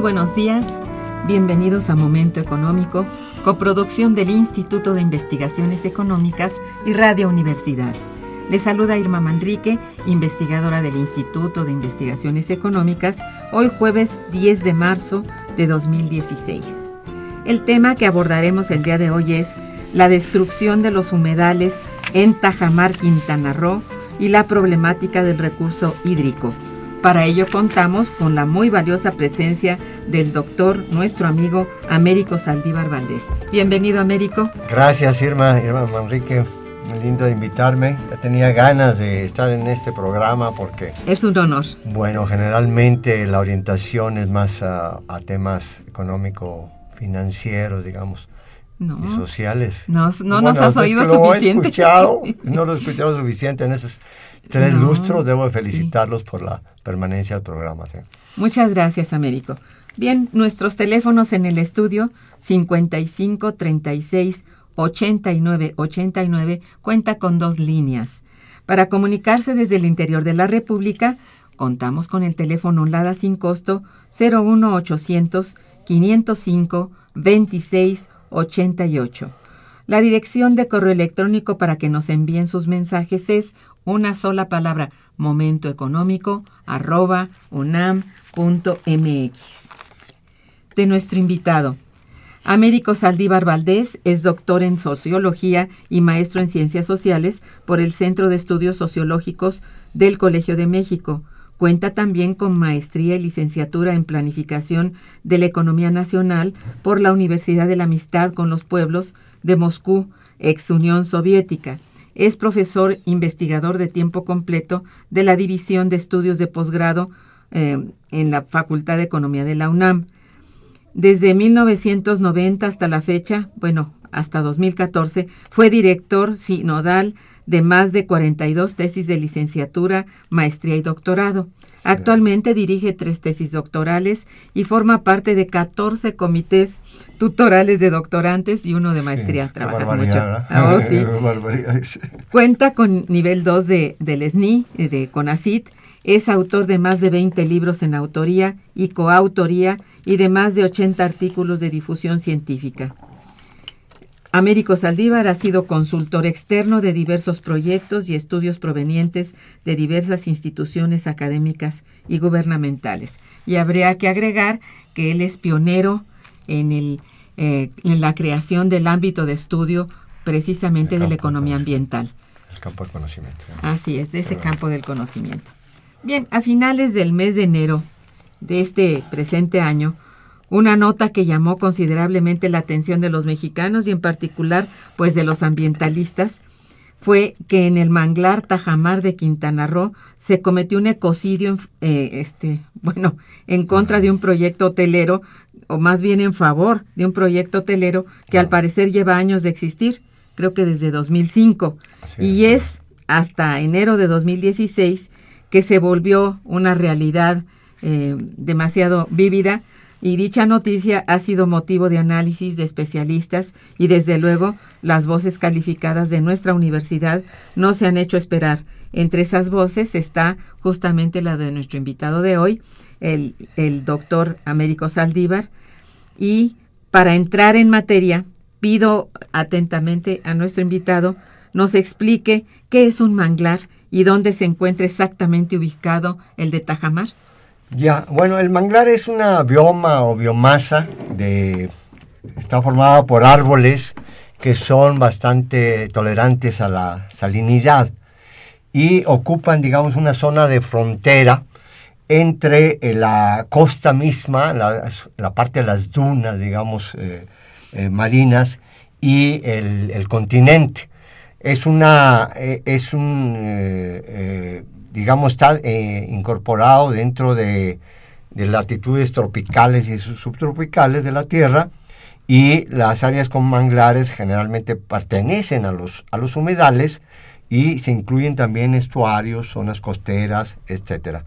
Buenos días, bienvenidos a Momento Económico, coproducción del Instituto de Investigaciones Económicas y Radio Universidad. Les saluda Irma Manrique, investigadora del Instituto de Investigaciones Económicas, hoy jueves 10 de marzo de 2016. El tema que abordaremos el día de hoy es la destrucción de los humedales en Tajamar, Quintana Roo, y la problemática del recurso hídrico. Para ello contamos con la muy valiosa presencia del doctor, nuestro amigo Américo Saldívar Valdés. Bienvenido, Américo. Gracias, Irma Manrique. Muy lindo de invitarme. Ya tenía ganas de estar en este programa porque... Es un honor. Bueno, generalmente la orientación es más a temas económico-financieros, digamos. No. Y sociales. No, bueno, nos has oído suficiente. No lo he escuchado suficiente en esos tres lustros. Debo felicitarlos por la permanencia del programa. ¿Sí? Muchas gracias, Américo. Bien, nuestros teléfonos en el estudio, 55 36 89 89, cuenta con dos líneas. Para comunicarse desde el interior de la República, contamos con el teléfono LADA sin costo 01800 505 26 88. La dirección de correo electrónico para que nos envíen sus mensajes es una sola palabra, momentoeconómico@unam.mx. De nuestro invitado, Américo Saldívar Valdés es doctor en Sociología y maestro en Ciencias Sociales por el Centro de Estudios Sociológicos del Colegio de México. Cuenta también con maestría y licenciatura en Planificación de la Economía Nacional por la Universidad de la Amistad con los Pueblos de Moscú, ex Unión Soviética. Es profesor investigador de tiempo completo de la División de Estudios de Posgrado en la Facultad de Economía de la UNAM. Desde 1990 hasta la fecha, hasta 2014, fue director sinodal de más de 42 tesis de licenciatura, maestría y doctorado. Actualmente dirige 3 tesis doctorales y forma parte de 14 comités tutorales de doctorantes y uno de maestría. Sí, trabajas mucho. ¿No? Oh, sí. Cuenta con nivel 2 del SNI, de CONACYT. Es autor de más de 20 libros en autoría y coautoría y de más de 80 artículos de difusión científica. Américo Saldívar ha sido consultor externo de diversos proyectos y estudios provenientes de diversas instituciones académicas y gubernamentales. Y habría que agregar que él es pionero en la creación del ámbito de estudio precisamente de la economía ambiental. El campo del conocimiento. Así es, de ese campo del conocimiento. Bien, a finales del mes de enero de este presente año, una nota que llamó considerablemente la atención de los mexicanos y en particular, pues, de los ambientalistas, fue que en el manglar Tajamar de Quintana Roo se cometió un ecocidio en contra de un proyecto hotelero, o más bien en favor de un proyecto hotelero que al parecer lleva años de existir, creo que desde 2005. Y es hasta enero de 2016 que se volvió una realidad demasiado vívida. Y dicha noticia ha sido motivo de análisis de especialistas y, desde luego, las voces calificadas de nuestra universidad no se han hecho esperar. Entre esas voces está justamente la de nuestro invitado de hoy, el doctor Américo Saldívar. Y para entrar en materia, pido atentamente a nuestro invitado nos explique qué es un manglar y dónde se encuentra exactamente ubicado el de Tajamar. Ya, bueno, el manglar es una bioma o biomasa está formada por árboles que son bastante tolerantes a la salinidad y ocupan, digamos, una zona de frontera entre la costa misma, la parte de las dunas, digamos, marinas, y el continente. Está incorporado dentro de latitudes tropicales y subtropicales de la Tierra, y las áreas con manglares generalmente pertenecen a los humedales, y se incluyen también estuarios, zonas costeras, etcétera.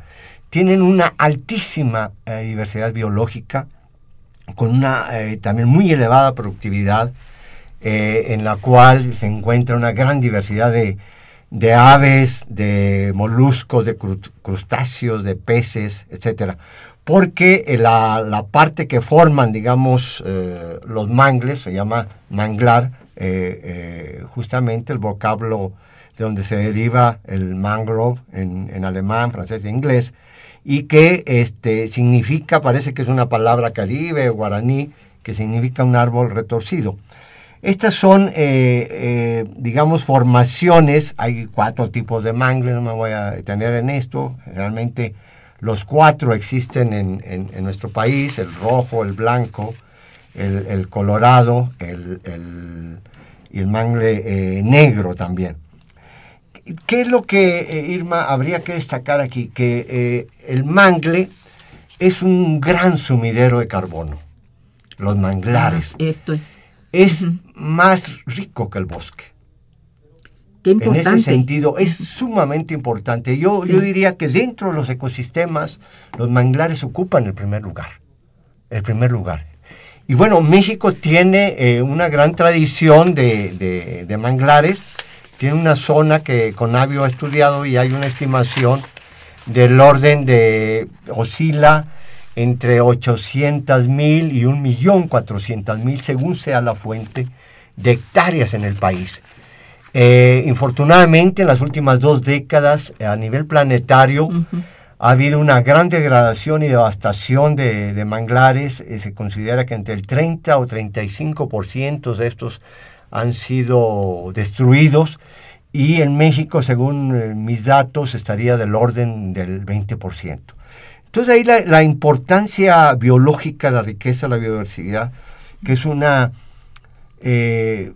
Tienen una altísima diversidad biológica, con una también muy elevada productividad, en la cual se encuentra una gran diversidad de aves, de moluscos, de crustáceos, de peces, etcétera. Porque la parte que forman, digamos, los mangles, se llama manglar, justamente el vocablo de donde se deriva el mangrove en alemán, francés e inglés, y que significa, parece que es una palabra caribe, guaraní, que significa un árbol retorcido. Estas son, digamos, formaciones. Hay 4 tipos de mangles, no me voy a detener en esto. Realmente los 4 existen en nuestro país: el rojo, el blanco, el colorado y el mangle negro también. ¿Qué es lo que, Irma, habría que destacar aquí? Que el mangle es un gran sumidero de carbono. Los manglares. Esto es. Es más rico que el bosque. Qué importante. En ese sentido, es sumamente importante. Yo diría que dentro de los ecosistemas, los manglares ocupan el primer lugar. Y bueno, México tiene una gran tradición de manglares. Tiene una zona que CONABIO ha estudiado y hay una estimación del orden de oscila entre 800,000 y 1,400,000, según sea la fuente, de hectáreas en el país. Infortunadamente, en las últimas 2 décadas, a nivel planetario, ha habido una gran degradación y devastación de manglares. Se considera que entre el 30 o 35% de estos han sido destruidos, y en México, según mis datos, estaría del orden del 20%. Entonces, ahí la importancia biológica, la riqueza, la biodiversidad, que es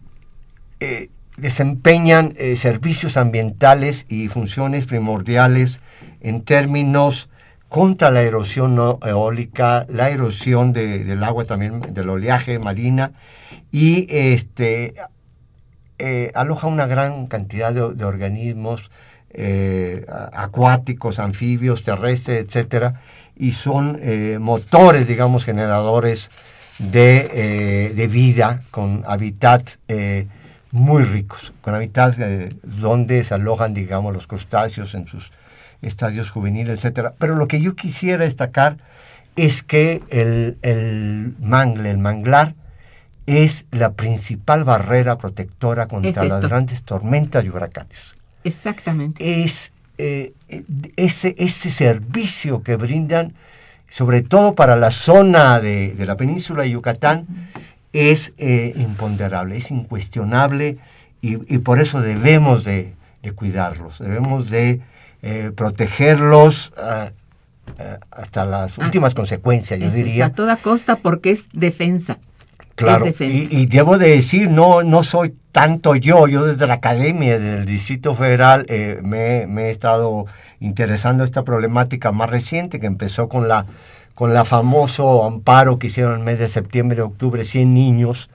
desempeñan servicios ambientales y funciones primordiales en términos contra la erosión no eólica, la erosión del agua también, del oleaje marina, y aloja una gran cantidad de organismos acuáticos, anfibios, terrestres, etcétera, y son motores, digamos, generadores de vida, con hábitats muy ricos, con hábitats donde se alojan, digamos, los crustáceos en sus estadios juveniles, etcétera. Pero lo que yo quisiera destacar es que el manglar, es la principal barrera protectora contra las grandes tormentas y huracanes. Exactamente. Es ese servicio que brindan, sobre todo para la zona de la península de Yucatán, es imponderable, es incuestionable, y por eso debemos de cuidarlos, debemos de protegerlos hasta las últimas consecuencias, yo diría. A toda costa, porque es defensa. Claro, y debo de decir, no soy tanto yo desde la Academia del Distrito Federal me he estado interesando esta problemática más reciente, que empezó con la famoso amparo que hicieron el mes de septiembre y octubre, 100 niños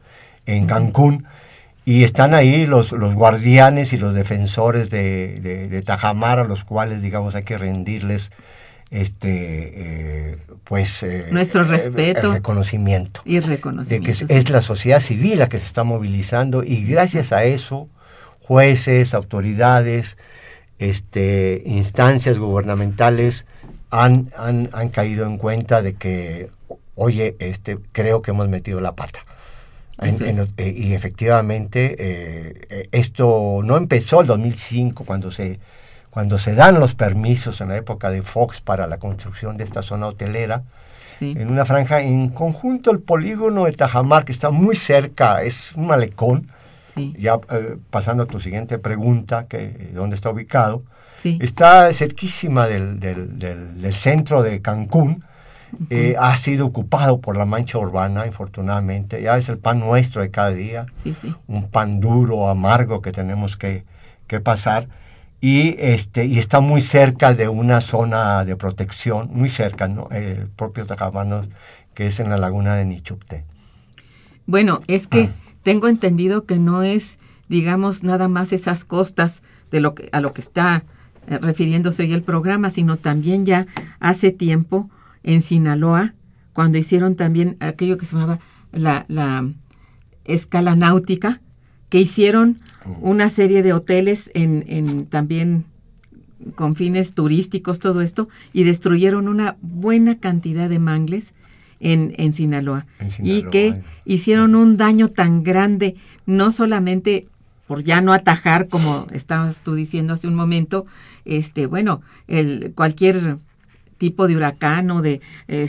en Cancún, y están ahí los guardianes y los defensores de Tajamar, a los cuales, digamos, hay que rendirles nuestro respeto, reconocimiento de que es la sociedad civil la que se está movilizando, y gracias a eso jueces, autoridades, instancias gubernamentales han caído en cuenta de que, oye, creo que hemos metido la pata. Y efectivamente, esto no empezó el 2005 cuando se dan los permisos en la época de Fox para la construcción de esta zona hotelera, sí, en una franja, en conjunto el polígono de Tajamar, que está muy cerca, es un malecón, sí, ya pasando a tu siguiente pregunta, ¿dónde está ubicado? Sí. Está cerquísima del centro de Cancún, uh-huh, ha sido ocupado por la mancha urbana, infortunadamente, ya es el pan nuestro de cada día, sí, sí, un pan duro, amargo que tenemos que pasar. Y está muy cerca de una zona de protección, muy cerca, ¿no? El propio Tajamar, que es en la laguna de Nichupté. Bueno, es que tengo entendido que no es, digamos, nada más esas costas de a lo que está refiriéndose hoy el programa, sino también ya hace tiempo en Sinaloa, cuando hicieron también aquello que se llamaba la escala náutica, que hicieron una serie de hoteles en también con fines turísticos, todo esto, y destruyeron una buena cantidad de mangles en Sinaloa. Y que hicieron un daño tan grande, no solamente por ya no atajar, como estabas tú diciendo hace un momento, cualquier tipo de huracán o de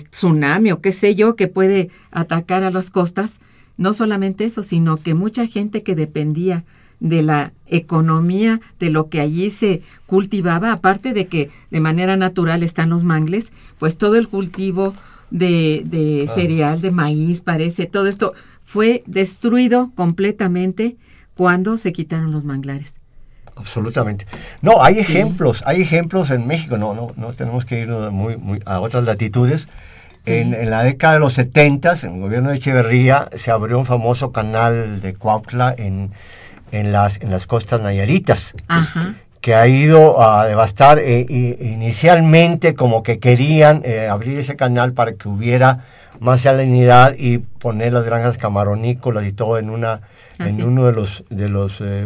tsunami o qué sé yo, que puede atacar a las costas. No solamente eso, sino que mucha gente que dependía de la economía, de lo que allí se cultivaba, aparte de que de manera natural están los mangles, pues todo el cultivo de cereal, de maíz, parece, todo esto fue destruido completamente cuando se quitaron los manglares. Absolutamente. No, hay ejemplos, sí, hay ejemplos en México, no tenemos que ir muy a otras latitudes. Sí. En la década de los 70, en el gobierno de Echeverría, se abrió un famoso canal de Cuautla en las costas nayaritas, ajá, que ha ido a devastar. Inicialmente como que querían abrir ese canal para que hubiera más salinidad y poner las granjas camaronícolas y todo en uno de los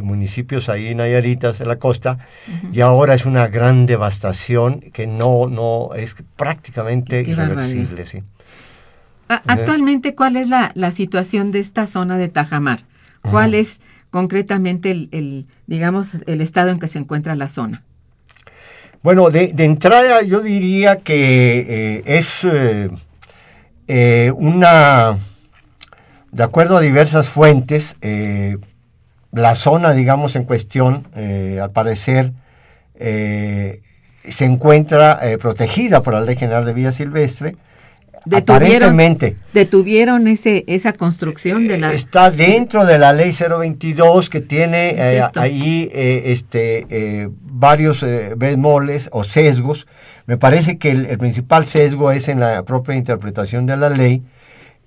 municipios ahí nayaritas de la costa, uh-huh, y ahora es una gran devastación que no es prácticamente irreversible, sí. Actualmente, ¿cuál es la situación de esta zona de Tajamar? ¿Cuál, uh-huh, es concretamente el estado en que se encuentra la zona? Bueno, de entrada yo diría que de acuerdo a diversas fuentes, la zona, digamos, en cuestión, al parecer, se encuentra protegida por la Ley General de Vida Silvestre. Detuvieron esa construcción de la... Está dentro de la Ley 022, que tiene ahí varios bemoles o sesgos. Me parece que el principal sesgo es en la propia interpretación de la ley,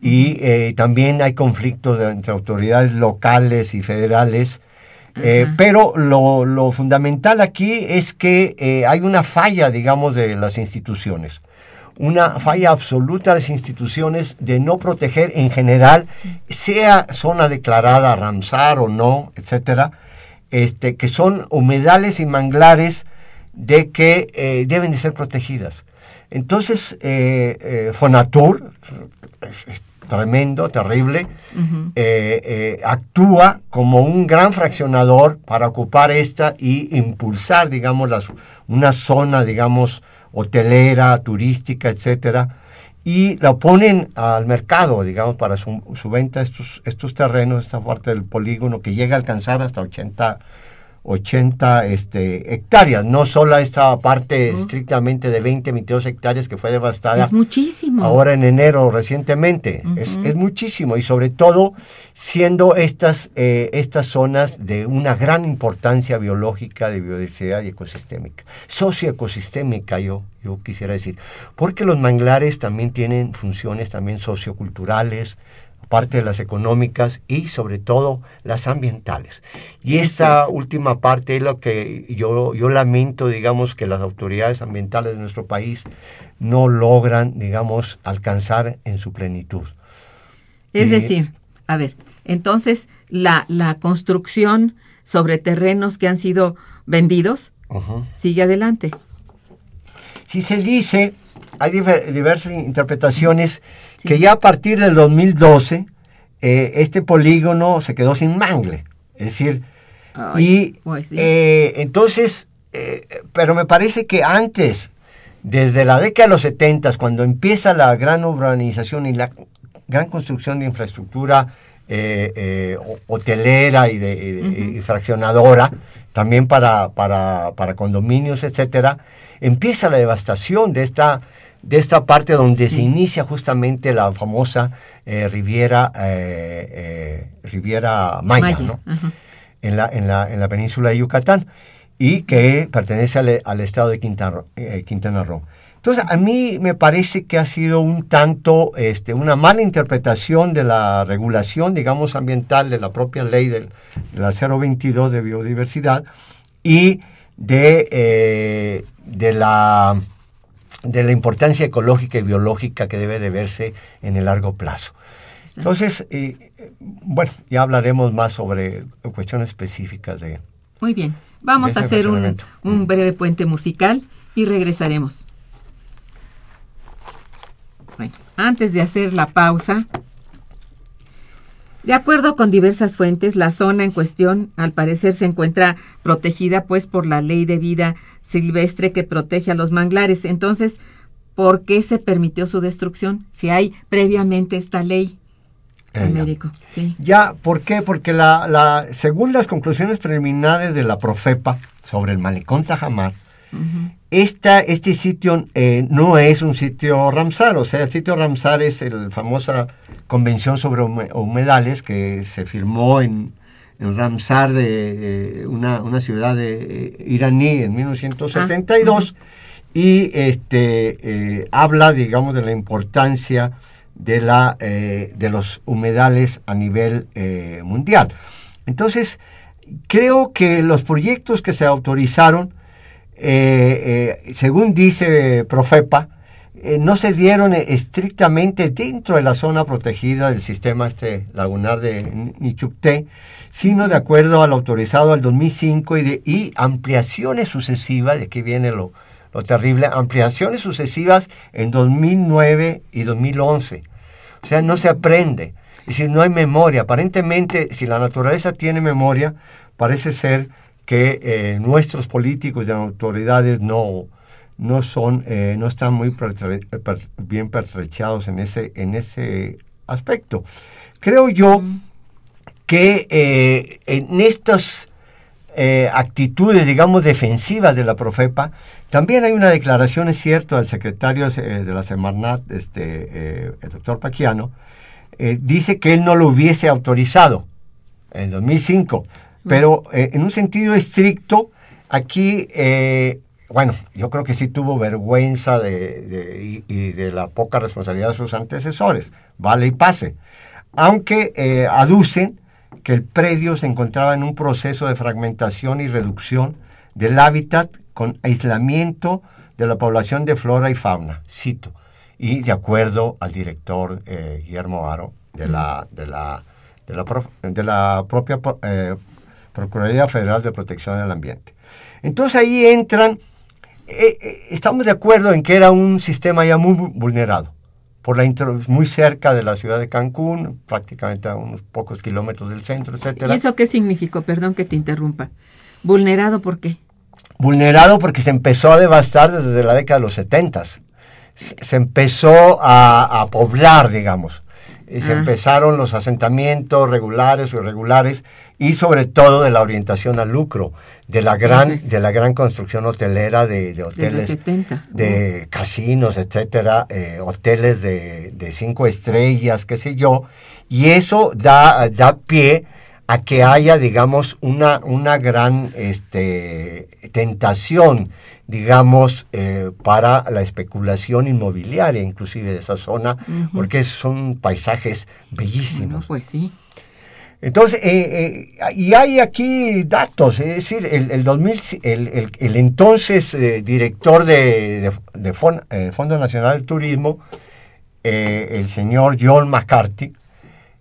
y también hay conflictos entre autoridades locales y federales. Pero lo fundamental aquí es que hay una falla, digamos, de las instituciones. Una falla absoluta de las instituciones de no proteger en general, sea zona declarada Ramsar o no, etcétera, que son humedales y manglares de que deben de ser protegidas. Entonces, Fonatur, tremendo, terrible, uh-huh, actúa como un gran fraccionador para ocupar esta y impulsar, digamos, una zona, digamos, hotelera, turística, etcétera, y la ponen al mercado, digamos, para su venta, estos terrenos, esta parte del polígono que llega a alcanzar hasta 80 hectáreas, no solo esta parte, uh-huh, estrictamente de 20, 22 hectáreas que fue devastada. Es muchísimo. Ahora en enero recientemente, uh-huh, es muchísimo, y sobre todo siendo estas zonas de una gran importancia biológica, de biodiversidad y ecosistémica, socioecosistémica, yo quisiera decir, porque los manglares también tienen funciones también socioculturales, parte de las económicas y sobre todo las ambientales. Y esta última parte es lo que yo lamento, digamos, que las autoridades ambientales de nuestro país no logran, digamos, alcanzar en su plenitud. Es decir, a ver, entonces la construcción sobre terrenos que han sido vendidos, uh-huh, sigue adelante. Si se dice, hay diversas interpretaciones, sí, que ya a partir del 2012 este polígono se quedó sin mangle. Es decir, sí. Entonces, pero me parece que antes, desde la década de los 70, cuando empieza la gran urbanización y la gran construcción de infraestructura hotelera y fraccionadora, también para condominios, etcétera, empieza la devastación de esta parte donde se inicia justamente la famosa Riviera Maya, ¿no? en la península de Yucatán, y que pertenece al estado de Quintana Roo. Entonces, a mí me parece que ha sido un tanto una mala interpretación de la regulación, digamos, ambiental de la propia ley de la 022 de biodiversidad y de la importancia ecológica y biológica que debe de verse en el largo plazo. Entonces, ya hablaremos más sobre cuestiones específicas de... Muy bien, vamos a hacer un breve puente musical y regresaremos. Bueno, antes de hacer la pausa, de acuerdo con diversas fuentes, la zona en cuestión al parecer se encuentra protegida pues por la Ley de Vida Silvestre que protege a los manglares. Entonces, ¿por qué se permitió su destrucción si hay previamente esta ley? Américo, sí. Ya, ¿por qué? Porque según las conclusiones preliminares de la Profepa sobre el malecón Tajamar, este sitio no es un sitio Ramsar. O sea, el sitio Ramsar es la famosa convención sobre humedales que se firmó en Ramsar, una ciudad iraní, en 1972, y habla, digamos, de la importancia de los humedales a nivel mundial. Entonces, creo que los proyectos que se autorizaron, según dice Profepa, no se dieron estrictamente dentro de la zona protegida del sistema lagunar de Nichupté, sino de acuerdo al autorizado al 2005 y ampliaciones sucesivas, de aquí viene lo terrible, ampliaciones sucesivas en 2009 y 2011. O sea, no se aprende, es decir, no hay memoria. Aparentemente, si la naturaleza tiene memoria, parece ser que nuestros políticos y autoridades no están muy bien pertrechados en ese aspecto. Creo yo que en estas actitudes, digamos, defensivas de la Profepa, también hay una declaración, es cierto, del secretario de la Semarnat, el doctor Paquiano, dice que él no lo hubiese autorizado en 2005, pero en un sentido estricto, aquí, yo creo que sí tuvo vergüenza y de la poca responsabilidad de sus antecesores, vale y pase, aunque aducen que el predio se encontraba en un proceso de fragmentación y reducción del hábitat con aislamiento de la población de flora y fauna, cito, y de acuerdo al director Guillermo Haro de la propia Procuraduría Federal de Protección del Ambiente. Entonces ahí entran, estamos de acuerdo en que era un sistema ya muy vulnerado, muy cerca de la ciudad de Cancún, prácticamente a unos pocos kilómetros del centro, etcétera. ¿Y eso qué significó? Perdón que te interrumpa. ¿Vulnerado por qué? Vulnerado porque se empezó a devastar desde la década de los 70. Se empezó a poblar, digamos. Se empezaron los asentamientos regulares o irregulares y sobre todo de la orientación al lucro, de la gran construcción hotelera de hoteles, de casinos, etcétera, hoteles de 5 estrellas, qué sé yo, y eso da pie a que haya, digamos, una gran tentación, digamos, para la especulación inmobiliaria, inclusive de esa zona, porque son paisajes bellísimos. Bueno, pues sí. Entonces, y hay aquí datos, es decir, el entonces director de Fondo Nacional del Turismo, el señor John McCarthy,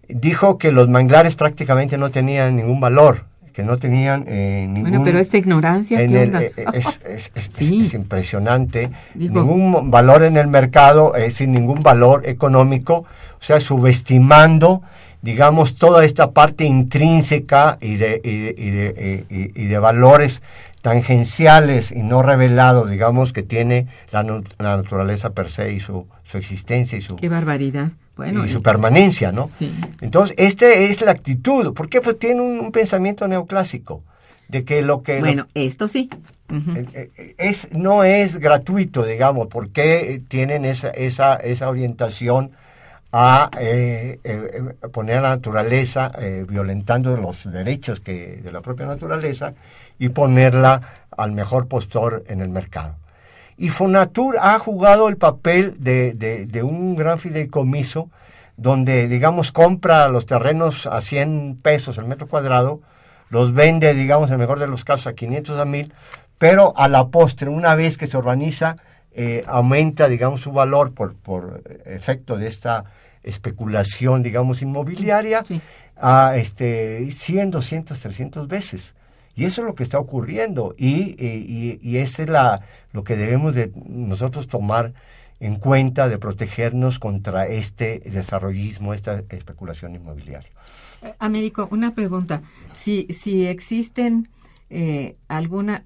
dijo que los manglares prácticamente no tenían ningún valor, que no tenían ningún... Bueno, pero esta ignorancia... Es impresionante. Digo, ningún valor en el mercado, es decir, ningún valor económico, o sea, subestimando, digamos, toda esta parte intrínseca y de valores tangenciales y no revelados, digamos, que tiene la naturaleza per se y su existencia y su... ¡Qué barbaridad! Bueno, y su permanencia, ¿no? Sí. Entonces, esta es la actitud. ¿Por qué tiene un pensamiento neoclásico? De que lo que... Bueno, esto sí. Uh-huh. No es gratuito, digamos, porque tienen esa orientación a poner a la naturaleza, violentando los derechos de la propia naturaleza, y ponerla al mejor postor en el mercado. Y Fonatur ha jugado el papel de un gran fideicomiso donde, digamos, compra los terrenos a 100 pesos el metro cuadrado, los vende, digamos, en el mejor de los casos a 500 a 1000, pero a la postre, una vez que se urbaniza, aumenta, digamos, su valor por efecto de esta especulación, digamos, inmobiliaria, sí, a 100, 200, 300 veces. Y eso es lo que está ocurriendo y esa es lo que debemos de nosotros tomar en cuenta, de protegernos contra este desarrollismo, esta especulación inmobiliaria. Américo, una pregunta. Si existen alguna,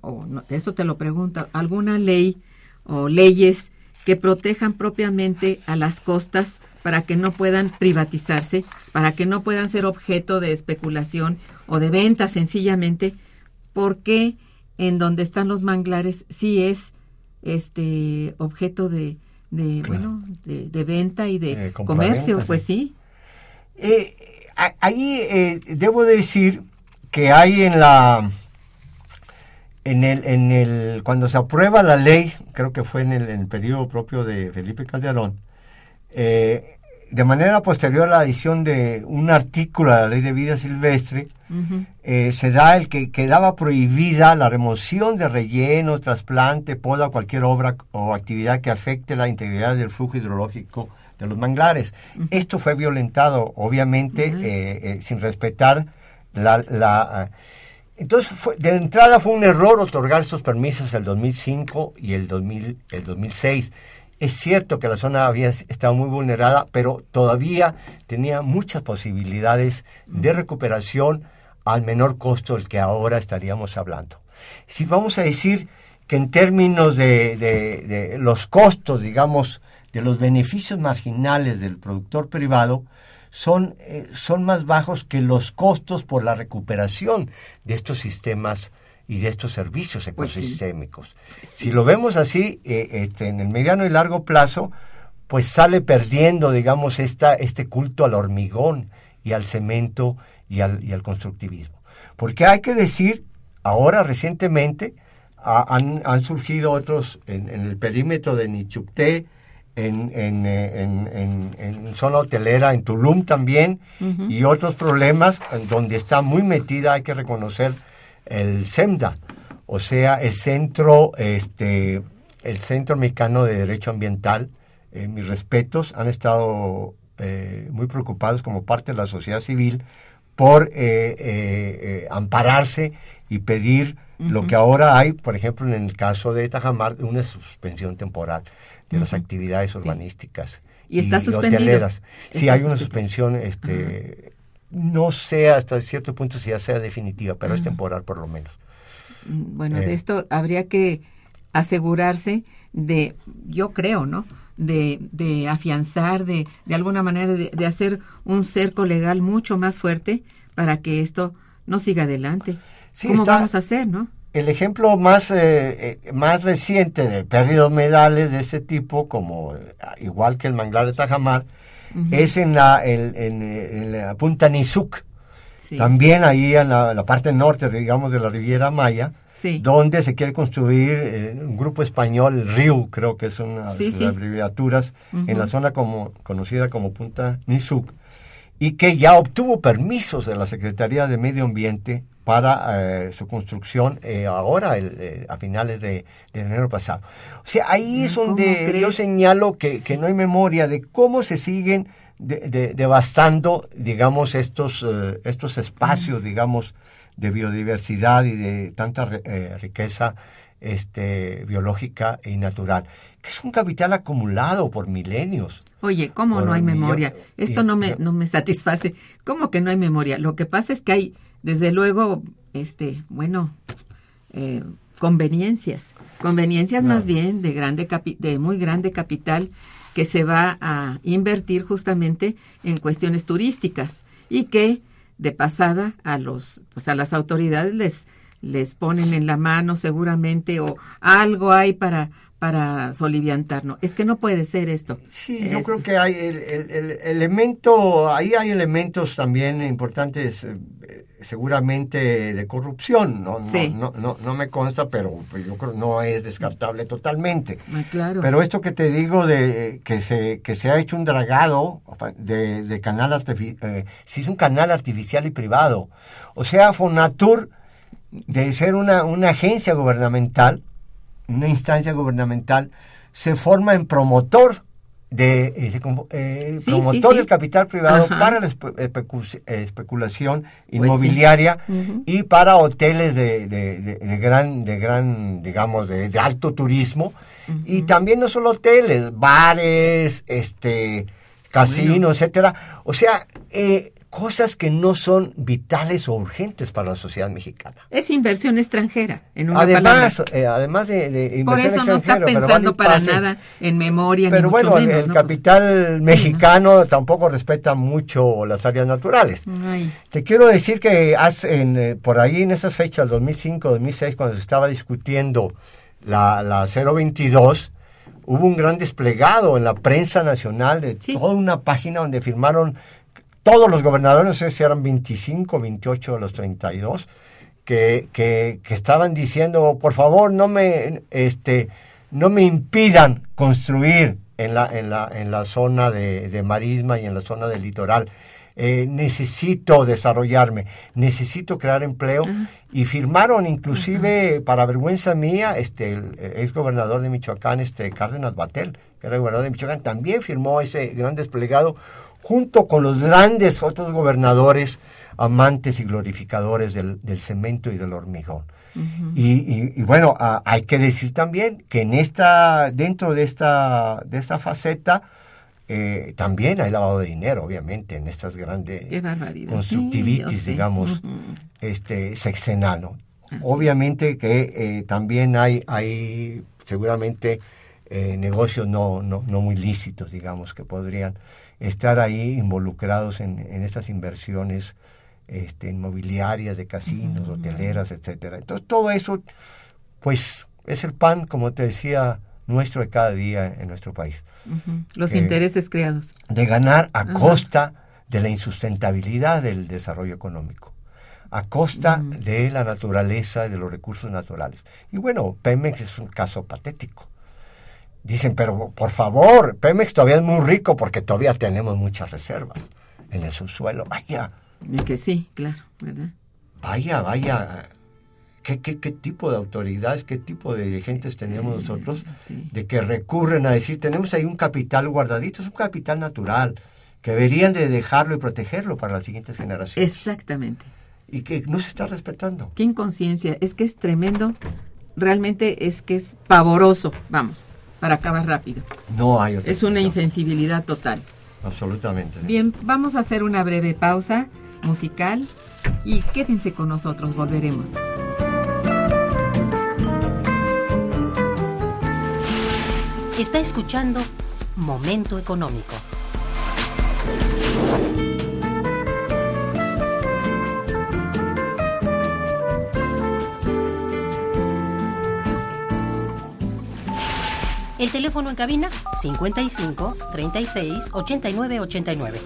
eso te lo pregunto, alguna ley o leyes que protejan propiamente a las costas para que no puedan privatizarse, para que no puedan ser objeto de especulación o de venta sencillamente, porque en donde están los manglares sí es objeto de claro, bueno, de venta y de comercio, pues sí. Ahí debo decir que hay cuando se aprueba la ley, creo que fue en el periodo propio de Felipe Calderón, de manera posterior a la edición de un artículo de la Ley de Vida Silvestre, uh-huh, se da el que quedaba prohibida la remoción de relleno, trasplante, poda, cualquier obra o actividad que afecte la integridad del flujo hidrológico de los manglares. Uh-huh. Esto fue violentado, obviamente, uh-huh, sin respetar la entonces, de entrada fue un error otorgar estos permisos el 2005 y el 2006. Es cierto que la zona había estado muy vulnerada, pero todavía tenía muchas posibilidades de recuperación al menor costo del que ahora estaríamos hablando. Si vamos a decir que en términos de los costos, digamos, de los beneficios marginales del productor privado, son más bajos que los costos por la recuperación de estos sistemas y de estos servicios ecosistémicos. Pues sí. Si lo vemos así, en el mediano y largo plazo, pues sale perdiendo, digamos, este culto al hormigón y al cemento y al constructivismo. Porque hay que decir, ahora recientemente han surgido otros en el perímetro de Nichupté, en zona hotelera, en Tulum también, uh-huh, y otros problemas donde está muy metida, hay que reconocer, el CEMDA, o sea, el Centro Mexicano de Derecho Ambiental. Mis respetos, han estado muy preocupados como parte de la sociedad civil por ampararse y pedir, uh-huh, lo que ahora hay, por ejemplo, en el caso de Tajamar, una suspensión temporal de, uh-huh, las actividades urbanísticas, sí, y está suspendido, hoteleras. Sí, hay una suspensión, uh-huh, no sé hasta cierto punto si ya sea definitiva, pero, uh-huh, es temporal por lo menos. Bueno, de esto habría que asegurarse de, yo creo, ¿no? De afianzar, de alguna manera, de hacer un cerco legal mucho más fuerte para que esto no siga adelante. Sí, ¿cómo vamos a hacer, no? El ejemplo más reciente de pérdidas humedales de este tipo, como igual que el manglar de Tajamar, uh-huh, es en la Punta Nizuc, sí, también ahí en la parte norte, digamos, de la Riviera Maya, sí, donde se quiere construir un grupo español, Riu, creo que es una, sí, de las abreviaturas, sí, uh-huh, en la zona conocida como Punta Nizuc, y que ya obtuvo permisos de la Secretaría de Medio Ambiente para su construcción ahora, a finales de enero pasado. O sea, ahí es donde yo señalo que sí, no hay memoria de cómo se siguen devastando, digamos, estos espacios, digamos, de biodiversidad y de tanta riqueza biológica y natural, que es un capital acumulado por milenios. Oye, ¿cómo no hay memoria? Esto no me satisface. ¿Cómo que no hay memoria? Lo que pasa es que hay, desde luego, conveniencias no. Más bien de muy grande capital que se va a invertir justamente en cuestiones turísticas y que de pasada a las autoridades les ponen en la mano seguramente, o algo hay para soliviantarnos. Es que no puede ser esto. Sí, yo creo que hay hay elementos también importantes, seguramente de corrupción, no me consta, pero yo creo no es descartable totalmente. Claro. Pero esto que te digo de que se ha hecho un dragado de canal artificial, se hizo un canal artificial y privado. O sea, Fonatur, de ser una agencia gubernamental, una instancia gubernamental, se forma en promotor del capital privado. Ajá. Para la especulación inmobiliaria, sí. Uh-huh. Y para hoteles de alto turismo. Uh-huh. Y también no solo hoteles, bares, casinos, etcétera. O sea, cosas que no son vitales o urgentes para la sociedad mexicana. Es inversión extranjera, en una palabra. Además de inversión extranjera. Por eso no está pensando para nada en memoria, pero ni mucho menos. Pero bueno, el capital mexicano tampoco respeta mucho las áreas naturales. Ay. Te quiero decir que por ahí en esas fechas, 2005, 2006, cuando se estaba discutiendo la 022, hubo un gran desplegado en la prensa nacional de toda una página donde firmaron todos los gobernadores, no sé si eran 25, 28 de los 32, que estaban diciendo, por favor, no me impidan construir en la zona de marisma y en la zona del litoral. Necesito desarrollarme, necesito crear empleo. Uh-huh. Y firmaron inclusive, uh-huh, para vergüenza mía, el exgobernador de Michoacán, Cárdenas Batel, que era gobernador de Michoacán, también firmó ese gran desplegado, junto con los grandes otros gobernadores amantes y glorificadores del cemento y del hormigón. Uh-huh. Y bueno, hay que decir también que dentro de esta faceta también hay lavado de dinero, obviamente, en estas grandes constructivitis, digamos, uh-huh, sexenal, ¿no? Uh-huh. Obviamente que también hay seguramente negocios no muy lícitos, digamos, que podrían estar ahí involucrados en estas inversiones inmobiliarias de casinos, uh-huh, hoteleras, etcétera. Entonces, todo eso, pues, es el pan, como te decía, nuestro de cada día en nuestro país. Uh-huh. Los intereses creados. De ganar a, uh-huh, costa de la insustentabilidad del desarrollo económico, a costa, uh-huh, de la naturaleza, de los recursos naturales. Y bueno, Pemex es un caso patético. Dicen, pero por favor, Pemex todavía es muy rico porque todavía tenemos muchas reservas en el subsuelo. Vaya. Y que sí, claro, ¿verdad? Vaya. ¿Qué tipo de autoridades, qué tipo de dirigentes tenemos nosotros, sí, de que recurren a decir, tenemos ahí un capital guardadito, es un capital natural, que deberían de dejarlo y protegerlo para las siguientes generaciones? Exactamente. Y que no se está respetando. Qué inconsciencia, es que es tremendo, realmente es que es pavoroso, vamos. Para acabar rápido. No hay otra. Es una insensibilidad total. Absolutamente. Bien, vamos a hacer una breve pausa musical y quédense con nosotros, volveremos. Está escuchando Momento Económico. El teléfono en cabina, 55 36 89 89.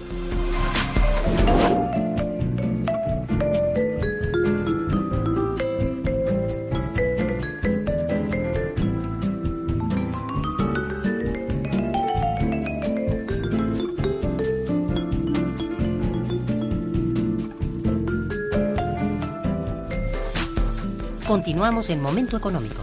Continuamos en Momento Económico.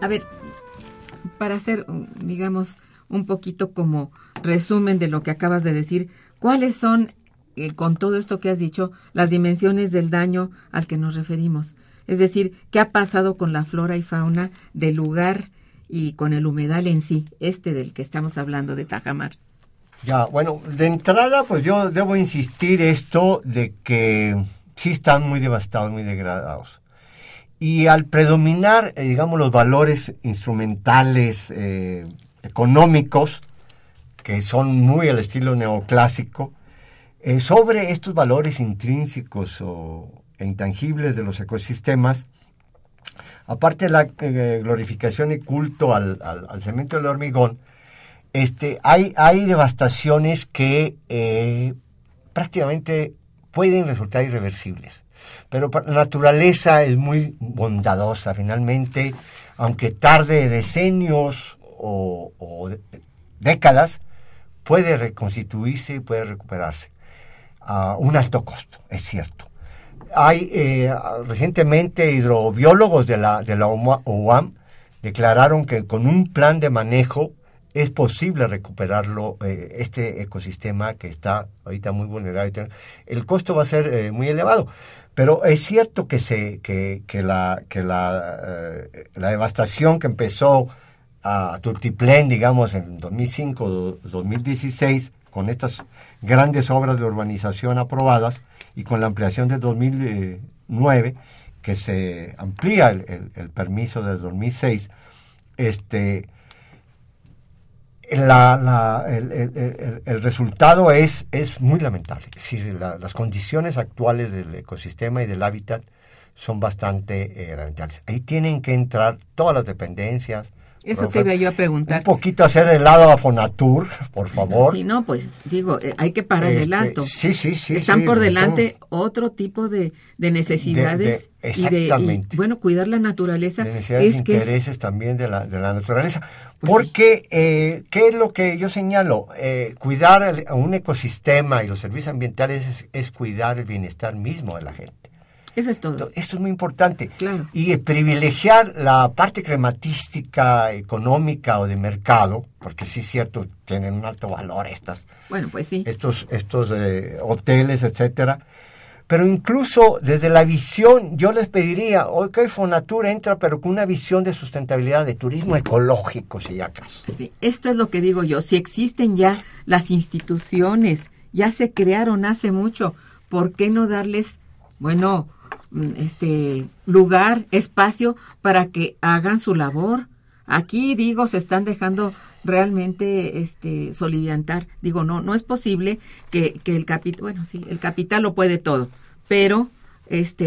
A ver, para hacer, digamos, un poquito como resumen de lo que acabas de decir, ¿cuáles son, con todo esto que has dicho, las dimensiones del daño al que nos referimos? Es decir, ¿qué ha pasado con la flora y fauna del lugar y con el humedal en sí, este del que estamos hablando, de Tajamar? Ya, bueno, de entrada, pues yo debo insistir esto de que sí están muy devastados, muy degradados. Y al predominar, digamos, los valores instrumentales económicos, que son muy al estilo neoclásico, sobre estos valores intrínsecos e intangibles de los ecosistemas, aparte de la glorificación y culto al cemento y al hormigón, hay devastaciones que prácticamente pueden resultar irreversibles. Pero la naturaleza es muy bondadosa. Finalmente, aunque tarde decenios o décadas, puede reconstituirse y puede recuperarse a un alto costo, es cierto. Hay recientemente hidrobiólogos de la UAM declararon que con un plan de manejo es posible recuperarlo, este ecosistema que está ahorita muy vulnerable. El costo va a ser muy elevado, pero es cierto que la devastación que empezó a Tultiplén, digamos, en 2005-2016, con estas grandes obras de urbanización aprobadas y con la ampliación de 2009, que se amplía el permiso de 2006, el resultado es muy lamentable. Es decir, las condiciones actuales del ecosistema y del hábitat son bastante lamentables. Ahí tienen que entrar todas las dependencias. Eso te iba yo a preguntar. Un poquito hacer de lado a Fonatur, por favor. Si no, pues digo, hay que parar el alto. Sí. Están por delante otro tipo de necesidades. Exactamente. Y cuidar la naturaleza. De necesidades, intereses también de la naturaleza. Pues porque, ¿qué es lo que yo señalo? Cuidar a un ecosistema y los servicios ambientales es cuidar el bienestar mismo de la gente. Eso es todo. Esto es muy importante. Claro. Y privilegiar la parte crematística, económica o de mercado, porque sí es cierto, tienen un alto valor estas. Bueno, pues sí. Estos hoteles, etcétera. Pero incluso desde la visión, yo les pediría, ok, Fonatur entra, pero con una visión de sustentabilidad, de turismo ecológico, si ya acaso. Sí, esto es lo que digo yo. Si existen ya las instituciones, ya se crearon hace mucho, ¿por qué no darles, lugar, espacio para que hagan su labor? Aquí digo, se están dejando realmente soliviantar. Digo, no es posible que el capital, el capital lo puede todo, pero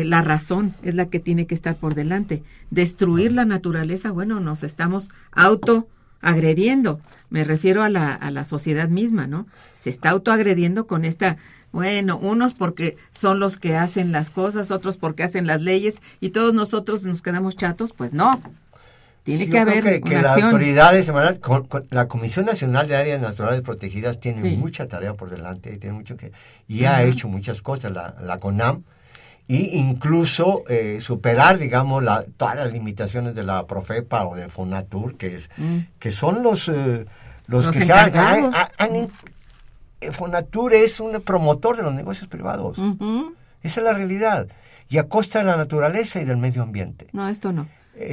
la razón es la que tiene que estar por delante. Destruir la naturaleza, nos estamos autoagrediendo. Me refiero a la sociedad misma, ¿no? Se está autoagrediendo con esta. Unos porque son los que hacen las cosas, otros porque hacen las leyes, y todos nosotros nos quedamos chatos, pues no. Tiene que haber una acción. Yo creo que las autoridades, la Comisión Nacional de Áreas Naturales Protegidas tiene mucha tarea por delante, tiene mucho que, y ha hecho muchas cosas, la CONAM, y incluso superar, digamos, todas las limitaciones de la Profepa o de Fonatur, que son los que se han Fonatur es un promotor de los negocios privados. Uh-huh. Esa es la realidad. Y a costa de la naturaleza y del medio ambiente. No, esto no.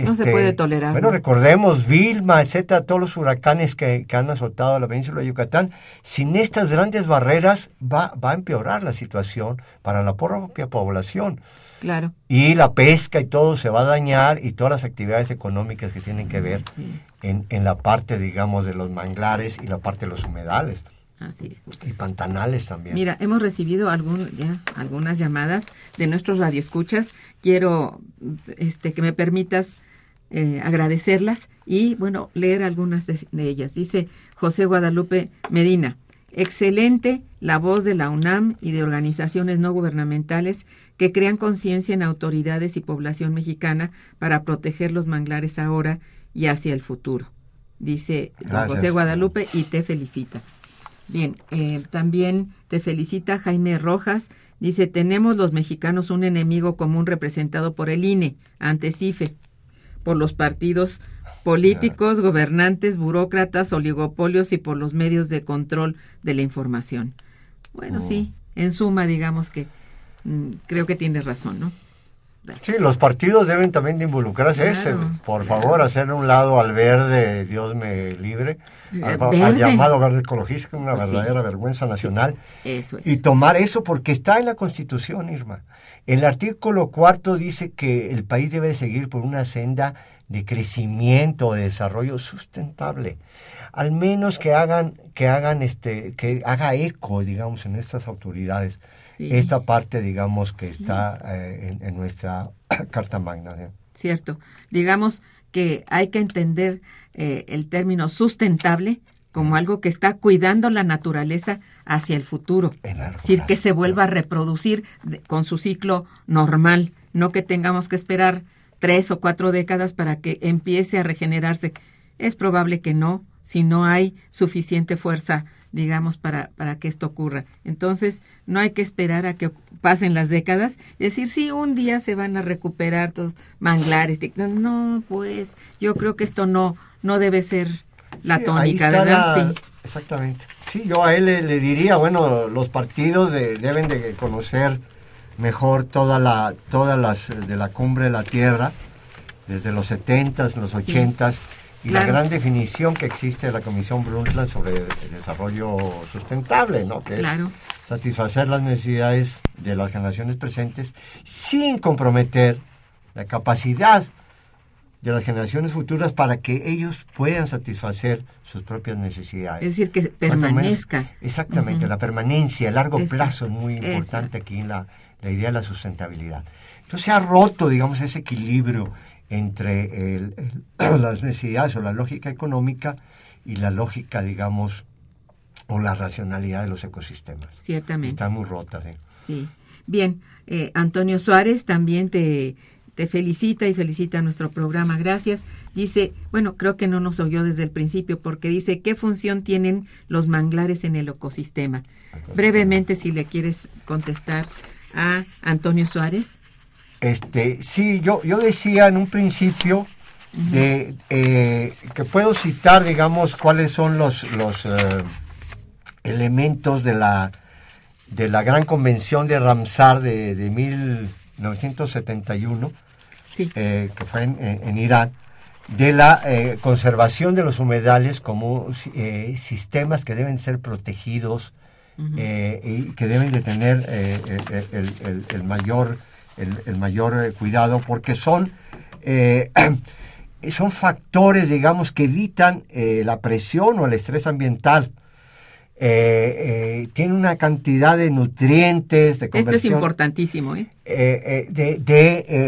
No se puede tolerar. Bueno, recordemos Vilma, etcétera, todos los huracanes que han azotado la península de Yucatán. Sin estas grandes barreras va a empeorar la situación para la propia población. Claro. Y la pesca y todo se va a dañar, y todas las actividades económicas que tienen que ver en la parte, digamos, de los manglares y la parte de los humedales. Así es. Y pantanales también. Mira, hemos recibido algunas llamadas de nuestros radioescuchas. Quiero que me permitas agradecerlas y, leer algunas de ellas. Dice José Guadalupe Medina: excelente la voz de la UNAM y de organizaciones no gubernamentales que crean conciencia en autoridades y población mexicana para proteger los manglares ahora y hacia el futuro. Dice José Guadalupe y te felicita. Bien, también te felicita Jaime Rojas. Dice, tenemos los mexicanos un enemigo común representado por el INE, ante CIFE, por los partidos políticos, gobernantes, burócratas, oligopolios y por los medios de control de la información. Bueno, sí, en suma, digamos que creo que tienes razón, ¿no? Sí, los partidos deben también de involucrarse, por favor, hacer un lado al verde, Dios me libre, al llamado verde ecologista, una verdadera vergüenza nacional. Sí, eso es. Y tomar eso porque está en la Constitución, Irma. El artículo 4 dice que el país debe seguir por una senda de crecimiento, de desarrollo sustentable. Al menos que haga eco, digamos, en estas autoridades. Sí. Esta parte, digamos, que está en nuestra Carta Magna. ¿Sí? Cierto. Digamos que hay que entender el término sustentable como algo que está cuidando la naturaleza hacia el futuro. Es decir, que se vuelva a reproducir con su ciclo normal, no que tengamos que esperar 3 o 4 décadas para que empiece a regenerarse. Es probable que no, si no hay suficiente fuerza, digamos, para que esto ocurra. Entonces, no hay que esperar a que pasen las décadas y decir, sí, un día se van a recuperar los manglares. No, pues, yo creo que esto no debe ser la tónica, ¿verdad? Sí. Exactamente. Sí, yo a él le diría, bueno, los partidos deben de conocer mejor todas las de la Cumbre de la Tierra, desde los 70s, los 80s, y la gran definición que existe de la Comisión Brundtland sobre el desarrollo sustentable, ¿no? Que es satisfacer las necesidades de las generaciones presentes sin comprometer la capacidad de las generaciones futuras para que ellos puedan satisfacer sus propias necesidades. Es decir, que permanezca. Menos, exactamente, la permanencia, el largo plazo es muy importante aquí en la idea de la sustentabilidad. Entonces se ha roto, digamos, ese equilibrio entre las necesidades o la lógica económica y la lógica, digamos, o la racionalidad de los ecosistemas. Ciertamente. Está muy rota. Sí. Bien, Antonio Suárez también te felicita y felicita nuestro programa. Gracias. Dice, bueno, creo que no nos oyó desde el principio porque dice, ¿qué función tienen los manglares en el ecosistema? Brevemente, si le quieres contestar a Antonio Suárez. Sí, yo decía en un principio que puedo citar, digamos, cuáles son los elementos de la Gran Convención de Ramsar de 1971, que fue en Irán, de la conservación de los humedales como sistemas que deben ser protegidos y que deben de tener el mayor... El mayor cuidado, porque son factores, digamos, que evitan la presión o el estrés ambiental. Tiene una cantidad de nutrientes, de conversión. Esto es importantísimo. De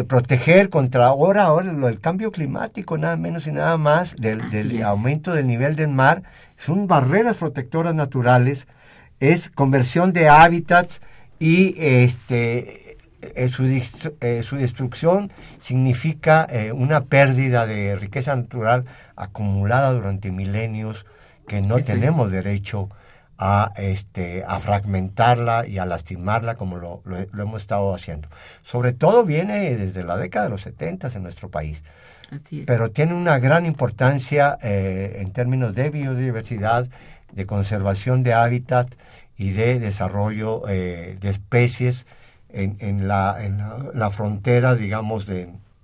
proteger contra ahora el cambio climático, nada menos y nada más, del aumento del nivel del mar. Son barreras protectoras naturales, es conversión de hábitats y su destrucción significa una pérdida de riqueza natural acumulada durante milenios, que no tenemos derecho a fragmentarla y a lastimarla como lo hemos estado haciendo. Sobre todo viene desde la década de los 70 en nuestro país. Así es. Pero tiene una gran importancia en términos de biodiversidad, de conservación de hábitat y de desarrollo de especies en la frontera, digamos,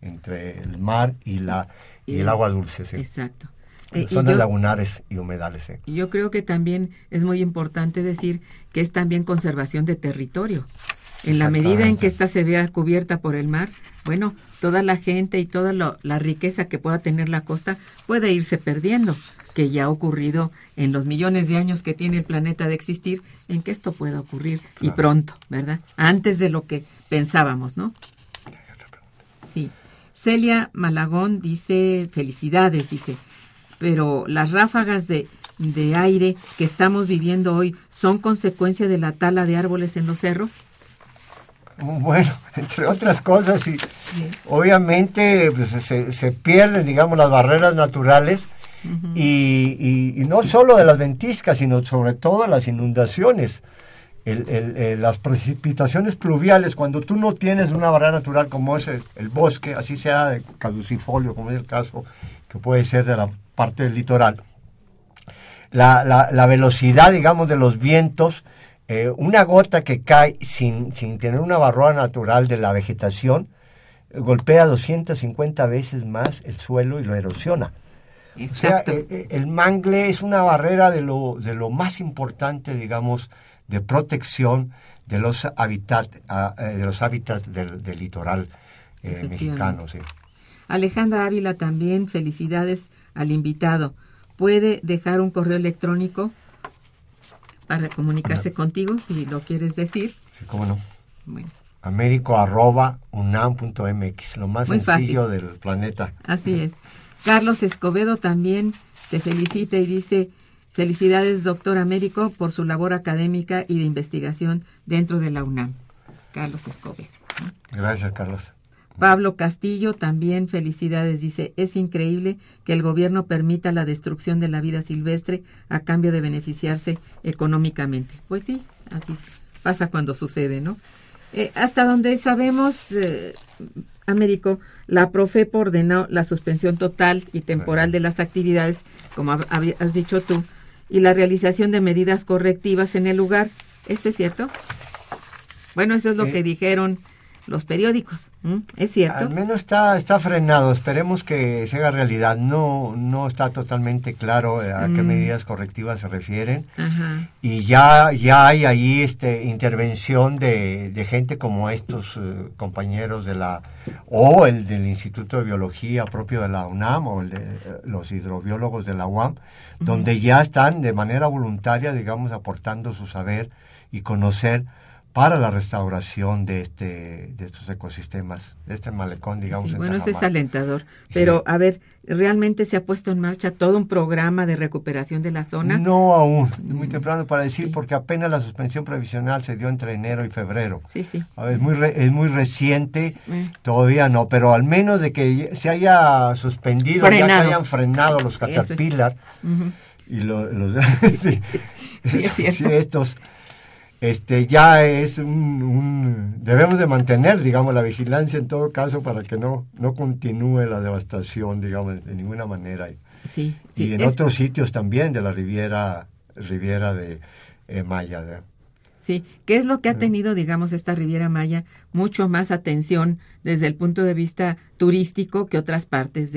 entre el mar y el agua dulce. Sí. Exacto. Zonas lagunares y humedales. Sí. Yo creo que también es muy importante decir que es también conservación de territorio. En la medida en que ésta se vea cubierta por el mar, bueno, toda la gente y toda la riqueza que pueda tener la costa puede irse perdiendo, que ya ha ocurrido en los millones de años que tiene el planeta de existir, en que esto pueda ocurrir y pronto, ¿verdad? Antes de lo que pensábamos, ¿no? Sí. Celia Malagón dice, felicidades, dice, pero las ráfagas de aire que estamos viviendo hoy son consecuencia de la tala de árboles en los cerros. Bueno, entre otras cosas, y obviamente pues, se pierden, digamos, las barreras naturales y no solo de las ventiscas, sino sobre todo de las inundaciones, las precipitaciones pluviales. Cuando tú no tienes una barrera natural como es el bosque, así sea de caducifolio, como es el caso, que que puede ser de la parte del litoral. La velocidad, digamos, de los vientos, una gota que cae sin tener una barrera natural de la vegetación, golpea 250 veces más el suelo y lo erosiona. Exacto. O sea, el mangle es una barrera de lo más importante, digamos, de protección de los hábitats del litoral mexicano. Sí. Alejandra Ávila también, felicidades al invitado. ¿Puede dejar un correo electrónico para comunicarse contigo, si lo quieres decir? Sí, cómo no. Bueno. Américo@unam.mx, lo más muy sencillo fácil del planeta. Así es. Carlos Escobedo también te felicita y dice: felicidades, doctor Américo, por su labor académica y de investigación dentro de la UNAM. Carlos Escobedo. Gracias, Carlos. Pablo Castillo también felicidades, dice: es increíble que el gobierno permita la destrucción de la vida silvestre a cambio de beneficiarse económicamente. Pues sí, así pasa cuando sucede, ¿no? Hasta donde sabemos, Américo, la Profepa ordenó la suspensión total y temporal de las actividades, como has dicho tú, y la realización de medidas correctivas en el lugar. ¿Esto es cierto? Bueno, eso es lo que dijeron los periódicos, ¿es cierto? Al menos está frenado, esperemos que se haga realidad. No está totalmente claro a qué medidas correctivas se refieren. Ajá. Y ya hay ahí intervención de gente como estos compañeros de la o el del Instituto de Biología propio de la UNAM o el de los hidrobiólogos de la UAM, donde ya están de manera voluntaria, digamos, aportando su saber y conocer para la restauración de estos ecosistemas, de este malecón, digamos. Sí, bueno, eso es alentador. Pero, sí. A ver, ¿realmente se ha puesto en marcha todo un programa de recuperación de la zona? No aún, muy temprano para decir, sí, porque apenas la suspensión provisional se dio entre enero y febrero. Sí, sí. A ver, es muy reciente, todavía no, pero al menos de que se haya suspendido, frenado. Ya que hayan frenado los caterpillar y los sí, es estos... ya es debemos de mantener, digamos, la vigilancia en todo caso para que no continúe la devastación, digamos, de ninguna manera. Sí, sí, y en otros sitios también de la Riviera de Maya. Sí, ¿qué es lo que ha tenido, digamos, esta Riviera Maya? Mucho más atención desde el punto de vista turístico que otras partes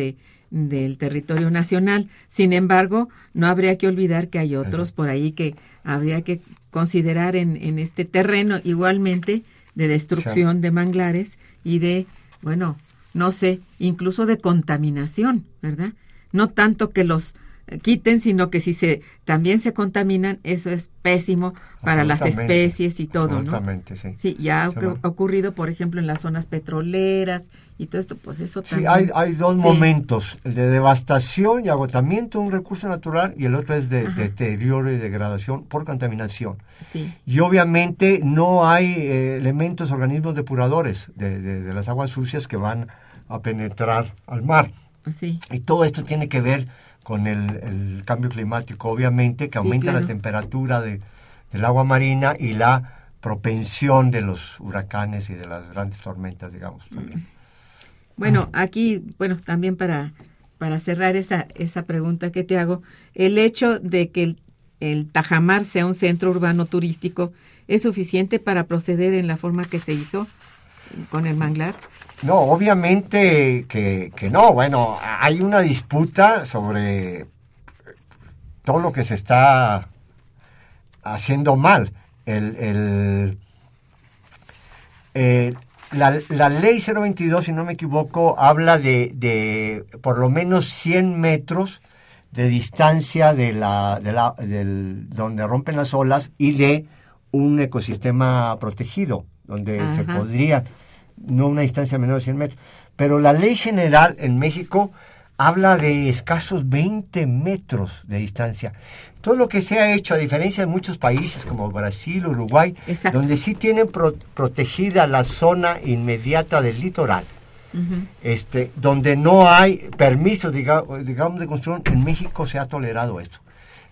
del territorio nacional. Sin embargo, no habría que olvidar que hay otros por ahí que habría que considerar en este terreno igualmente de destrucción de manglares y de, bueno, no sé, incluso de contaminación, ¿verdad? No tanto que los quiten, sino que si también se contaminan, eso es pésimo para las especies y todo, ¿no? Exactamente, sí. Sí, ya ha ocurrido, por ejemplo, en las zonas petroleras y todo esto, pues eso también. Sí, hay dos momentos, el de devastación y agotamiento de un recurso natural y el otro es de deterioro y degradación por contaminación. Sí. Y obviamente no hay elementos, organismos depuradores de las aguas sucias que van a penetrar al mar. Sí. Y todo esto tiene que ver con el cambio climático, obviamente, que aumenta la temperatura del agua marina y la propensión de los huracanes y de las grandes tormentas, digamos, también. Bueno, aquí, también para cerrar esa pregunta que te hago, el hecho de que el Tajamar sea un centro urbano turístico, ¿es suficiente para proceder en la forma que se hizo con el manglar? No, obviamente que no. Bueno, hay una disputa sobre todo lo que se está haciendo mal. La ley 022, si no me equivoco, habla de por lo menos 100 metros de distancia del donde rompen las olas y de un ecosistema protegido, donde se podría... no una distancia menor de 100 metros, pero la ley general en México habla de escasos 20 metros de distancia. Todo lo que se ha hecho, a diferencia de muchos países como Brasil, Uruguay, donde sí tienen protegida la zona inmediata del litoral, donde no hay permisos, digamos, de construcción, en México se ha tolerado esto.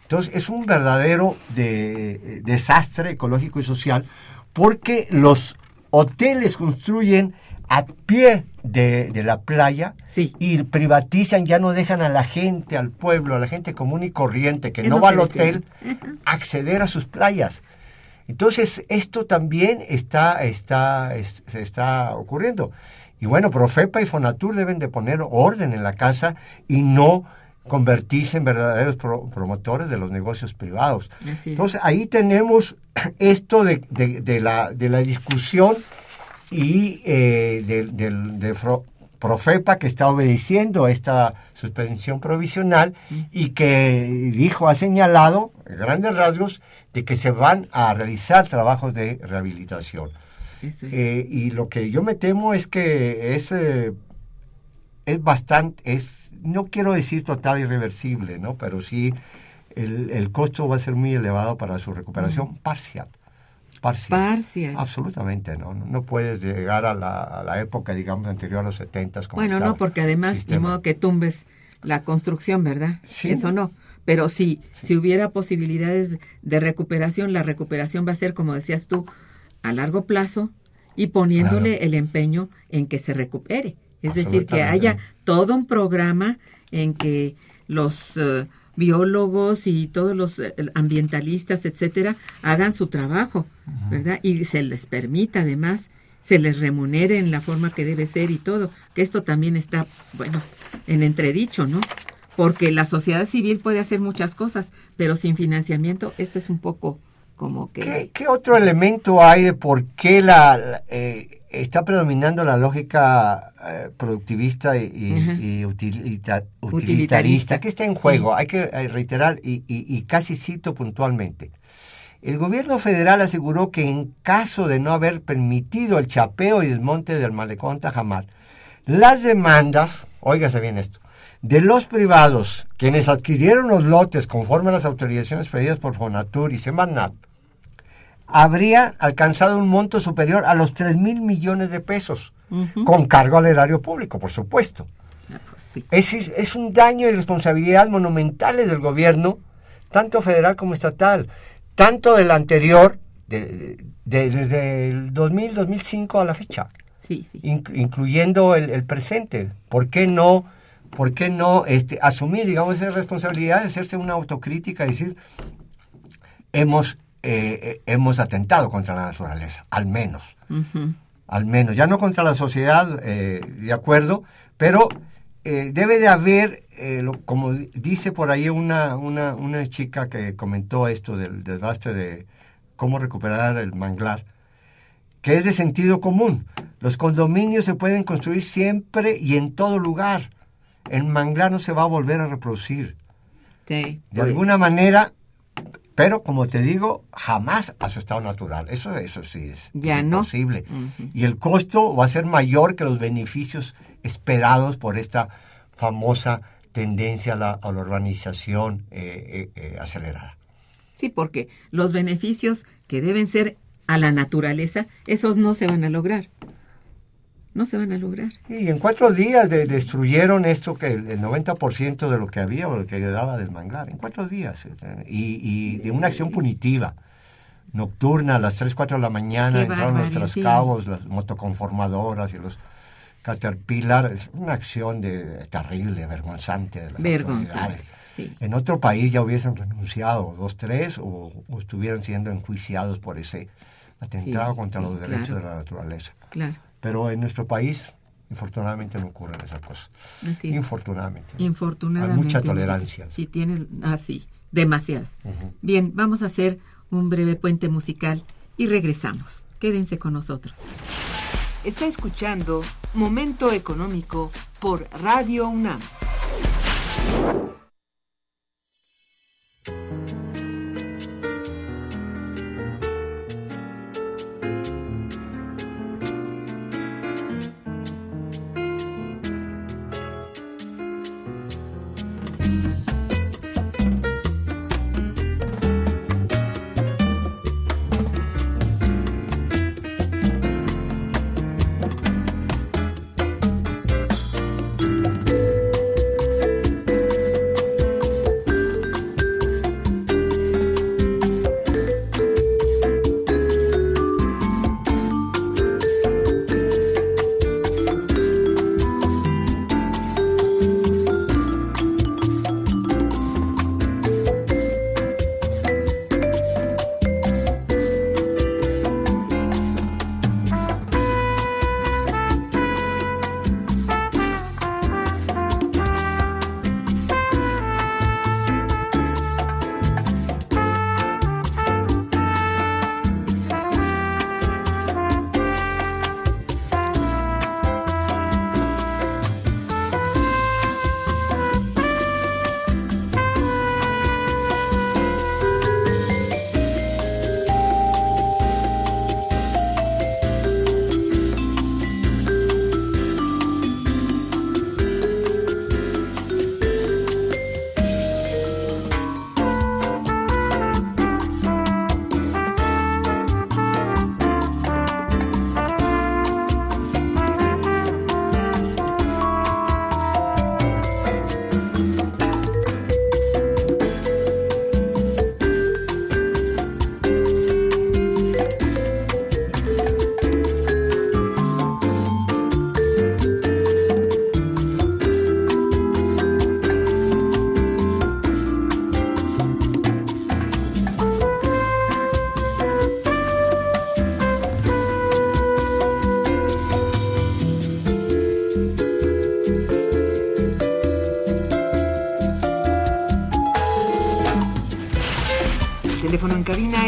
Entonces, es un verdadero desastre ecológico y social, porque los hoteles construyen a pie de la playa, sí, y privatizan, ya no dejan a la gente, al pueblo, a la gente común y corriente que no va al hotel, uh-huh, acceder a sus playas. Entonces, esto también se está ocurriendo. Y bueno, Profepa y Fonatur deben de poner orden en la casa y no convertirse en verdaderos promotores de los negocios privados. Entonces, ahí tenemos esto de la discusión y de Profepa, que está obedeciendo a esta suspensión provisional y que dijo, ha señalado, grandes rasgos, de que se van a realizar trabajos de rehabilitación. Sí. Y lo que yo me temo es que es bastante, no quiero decir total irreversible, ¿no? Pero sí el costo va a ser muy elevado para su recuperación parcial. Absolutamente, ¿no? No puedes llegar a la época, digamos, anterior a los 70s. Bueno, no, porque además, de modo que tumbes la construcción, ¿verdad? Sí. Eso no. Pero sí, si hubiera posibilidades de recuperación, la recuperación va a ser, como decías tú, a largo plazo y poniéndole el empeño en que se recupere. Es decir, que haya todo un programa en que los biólogos y todos los ambientalistas, etcétera, hagan su trabajo, uh-huh, ¿verdad? Y se les permita, además, se les remunere en la forma que debe ser y todo. Que esto también está, bueno, en entredicho, ¿no? Porque la sociedad civil puede hacer muchas cosas, pero sin financiamiento esto es un poco... Como que... ¿Qué otro elemento hay de por qué está predominando la lógica productivista y utilitarista? ¿Qué está en juego? Sí. Hay que reiterar, y casi cito puntualmente. El gobierno federal aseguró que en caso de no haber permitido el chapeo y desmonte del malecón Tajamar, las demandas, óigase bien esto, de los privados, quienes adquirieron los lotes conforme a las autorizaciones pedidas por Fonatur y Semarnat, habría alcanzado un monto superior a los 3,000 millones de pesos, uh-huh, con cargo al erario público, por supuesto. Es un daño y responsabilidad monumentales del gobierno, tanto federal como estatal, tanto del anterior, desde el 2000-2005 a la fecha, incluyendo el presente. ¿Por qué no asumir, digamos, esa responsabilidad de hacerse una autocrítica y decir, hemos atentado contra la naturaleza, al menos, ya no contra la sociedad, de acuerdo, pero debe de haber, como dice por ahí una chica que comentó esto del desastre de cómo recuperar el manglar, que es de sentido común. Los condominios se pueden construir siempre y en todo lugar. El manglar no se va a volver a reproducir. Sí, de alguna manera, pero como te digo, jamás a su estado natural. Eso sí es imposible. Uh-huh. Y el costo va a ser mayor que los beneficios esperados por esta famosa tendencia a la urbanización acelerada. Sí, porque los beneficios que deben ser a la naturaleza, esos no se van a lograr. No se van a lograr. Y en 4 días destruyeron esto, que el 90% de lo que había o lo que quedaba del manglar. En 4 días. Y de una acción punitiva, nocturna, a las 3, 4 de la mañana, entraron los trascabos, las motoconformadoras y los caterpillar. Es una acción terrible, vergonzante de las autoridades. Sí. En otro país ya hubiesen renunciado 2, 3 o estuvieran siendo enjuiciados por ese atentado contra los derechos de la naturaleza. Claro. Pero en nuestro país, infortunadamente, no ocurren esas cosas. Sí. Infortunadamente. Hay mucha tolerancia. Sí, tienes, demasiada. Uh-huh. Bien, vamos a hacer un breve puente musical y regresamos. Quédense con nosotros. Está escuchando Momento Económico por Radio UNAM.